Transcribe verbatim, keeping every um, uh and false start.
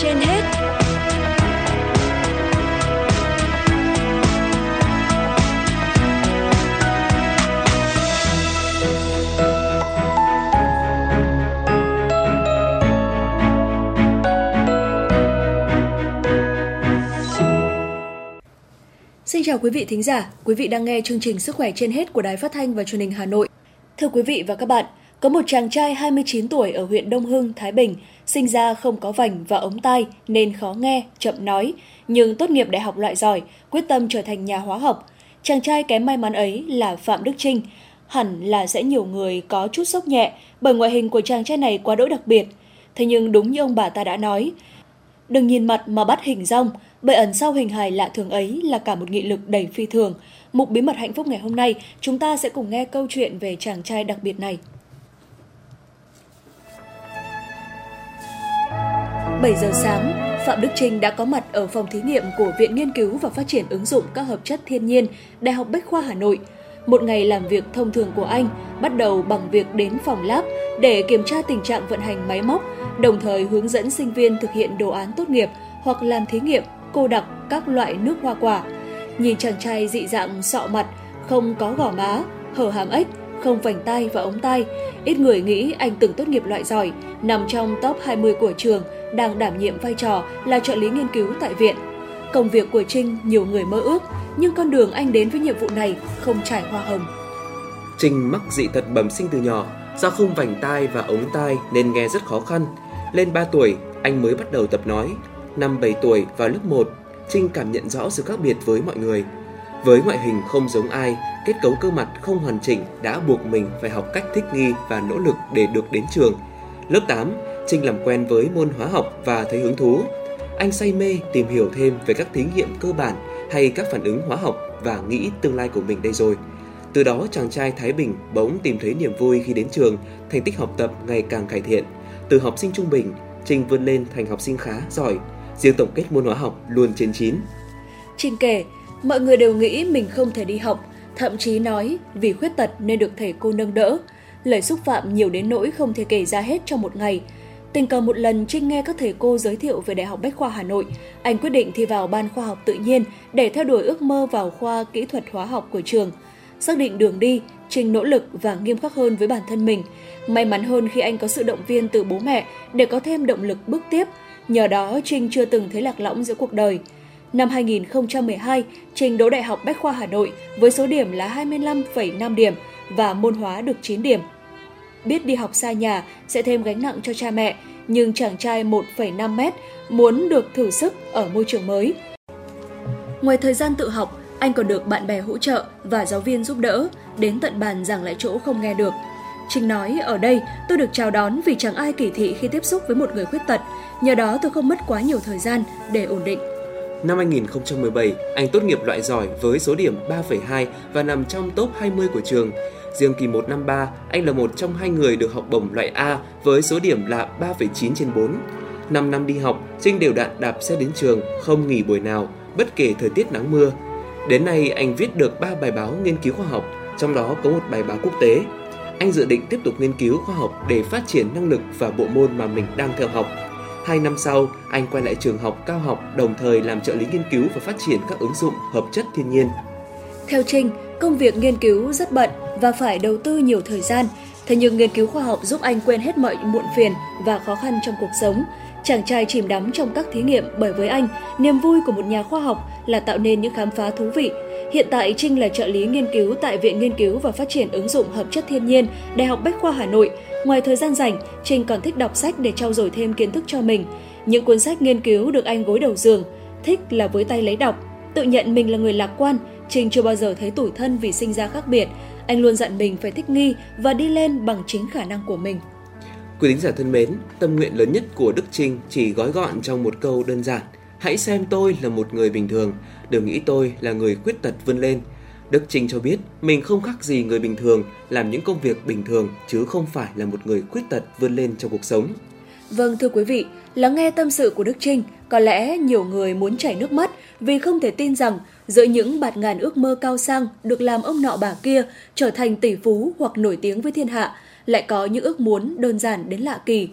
trên hết. Xin chào quý vị thính giả, quý vị đang nghe chương trình Sức khỏe trên hết của Đài Phát thanh và Truyền hình Hà Nội. Thưa quý vị và các bạn, có một chàng trai hai mươi chín tuổi ở huyện Đông Hưng, Thái Bình, sinh ra không có vành và ống tai nên khó nghe, chậm nói, nhưng tốt nghiệp đại học loại giỏi, quyết tâm trở thành nhà hóa học. Chàng trai kém may mắn ấy là Phạm Đức Trình. Hẳn là sẽ nhiều người có chút sốc nhẹ bởi ngoại hình của chàng trai này quá đỗi đặc biệt. Thế nhưng đúng như ông bà ta đã nói, đừng nhìn mặt mà bắt hình dong, bởi ẩn sau hình hài lạ thường ấy là cả một nghị lực đầy phi thường. Mục Bí mật hạnh phúc ngày hôm nay, chúng ta sẽ cùng nghe câu chuyện về chàng trai đặc biệt này. bảy giờ sáng, Phạm Đức Trình đã có mặt ở phòng thí nghiệm của Viện Nghiên cứu và Phát triển ứng dụng các hợp chất thiên nhiên, Đại học Bách Khoa Hà Nội. Một ngày làm việc thông thường của anh bắt đầu bằng việc đến phòng lab để kiểm tra tình trạng vận hành máy móc, đồng thời hướng dẫn sinh viên thực hiện đồ án tốt nghiệp hoặc làm thí nghiệm cô đặc các loại nước hoa quả. Nhìn chàng trai dị dạng sọ mặt, không có gò má, hở hàm ếch, không vành tai và ống tai, ít người nghĩ anh từng tốt nghiệp loại giỏi, nằm trong top hai mươi của trường, đang đảm nhiệm vai trò là trợ lý nghiên cứu tại viện. Công việc của Trình nhiều người mơ ước, nhưng con đường anh đến với nhiệm vụ này không trải hoa hồng. Trình mắc dị tật bẩm sinh từ nhỏ, do không vành tai và ống tai nên nghe rất khó khăn. Lên ba tuổi, anh mới bắt đầu tập nói. Năm bảy tuổi vào lớp một, Trình cảm nhận rõ sự khác biệt với mọi người. Với ngoại hình không giống ai, kết cấu cơ mặt không hoàn chỉnh đã buộc mình phải học cách thích nghi và nỗ lực để được đến trường. Lớp tám, Trình làm quen với môn hóa học và thấy hứng thú. Anh say mê tìm hiểu thêm về các thí nghiệm cơ bản hay các phản ứng hóa học và nghĩ tương lai của mình đây rồi. Từ đó, chàng trai Thái Bình bỗng tìm thấy niềm vui khi đến trường, thành tích học tập ngày càng cải thiện. Từ học sinh trung bình, Trình vươn lên thành học sinh khá giỏi. Riêng tổng kết môn hóa học luôn trên chín. Trình kể, mọi người đều nghĩ mình không thể đi học, thậm chí nói vì khuyết tật nên được thầy cô nâng đỡ. Lời xúc phạm nhiều đến nỗi không thể kể ra hết trong một ngày. Tình cờ một lần Trình nghe các thầy cô giới thiệu về Đại học Bách Khoa Hà Nội, anh quyết định thi vào ban khoa học tự nhiên để theo đuổi ước mơ vào khoa kỹ thuật hóa học của trường. Xác định đường đi, Trình nỗ lực và nghiêm khắc hơn với bản thân mình. May mắn hơn khi anh có sự động viên từ bố mẹ để có thêm động lực bước tiếp. Nhờ đó, Trình chưa từng thấy lạc lõng giữa cuộc đời. Năm hai nghìn không trăm mười hai, Trình đỗ Đại học Bách Khoa Hà Nội với số điểm là hai mươi lăm phẩy năm điểm và môn hóa được chín điểm. Biết đi học xa nhà sẽ thêm gánh nặng cho cha mẹ, nhưng chàng trai một phẩy năm mét muốn được thử sức ở môi trường mới. Ngoài thời gian tự học, anh còn được bạn bè hỗ trợ và giáo viên giúp đỡ, đến tận bàn giảng lại chỗ không nghe được. Trình nói, ở đây tôi được chào đón vì chẳng ai kỳ thị khi tiếp xúc với một người khuyết tật, nhờ đó tôi không mất quá nhiều thời gian để ổn định. Năm hai nghìn không trăm mười bảy, anh tốt nghiệp loại giỏi với số điểm ba phẩy hai và nằm trong top hai mươi của trường. Riêng kỳ một năm ba, anh là một trong hai người được học bổng loại A với số điểm là ba phẩy chín trên bốn. năm năm đi học, Trình đều đặn đạp xe đến trường, không nghỉ buổi nào, bất kể thời tiết nắng mưa. Đến nay, anh viết được ba bài báo nghiên cứu khoa học, trong đó có một bài báo quốc tế. Anh dự định tiếp tục nghiên cứu khoa học để phát triển năng lực và bộ môn mà mình đang theo học. Hai năm sau, anh quay lại trường học cao học, đồng thời làm trợ lý nghiên cứu và phát triển các ứng dụng hợp chất thiên nhiên. Theo Trình, công việc nghiên cứu rất bận và phải đầu tư nhiều thời gian. Thế nhưng nghiên cứu khoa học giúp anh quên hết mọi muộn phiền và khó khăn trong cuộc sống. Chàng trai chìm đắm trong các thí nghiệm bởi với anh, niềm vui của một nhà khoa học là tạo nên những khám phá thú vị. Hiện tại, Trình là trợ lý nghiên cứu tại Viện Nghiên cứu và Phát triển ứng dụng hợp chất thiên nhiên, Đại học Bách Khoa Hà Nội. Ngoài thời gian rảnh, Trình còn thích đọc sách để trau dồi thêm kiến thức cho mình. Những cuốn sách nghiên cứu được anh gối đầu giường, thích là với tay lấy đọc. Tự nhận mình là người lạc quan, Trình chưa bao giờ thấy tủi thân vì sinh ra khác biệt. Anh luôn dặn mình phải thích nghi và đi lên bằng chính khả năng của mình. Quý thính giả thân mến, tâm nguyện lớn nhất của Đức Trình chỉ gói gọn trong một câu đơn giản. Hãy xem tôi là một người bình thường, đừng nghĩ tôi là người khuyết tật vươn lên. Đức Trình cho biết mình không khác gì người bình thường, làm những công việc bình thường chứ không phải là một người khuyết tật vươn lên trong cuộc sống. Vâng thưa quý vị, lắng nghe tâm sự của Đức Trình, có lẽ nhiều người muốn chảy nước mắt vì không thể tin rằng giữa những bạt ngàn ước mơ cao sang được làm ông nọ bà kia, trở thành tỷ phú hoặc nổi tiếng với thiên hạ, lại có những ước muốn đơn giản đến lạ kỳ.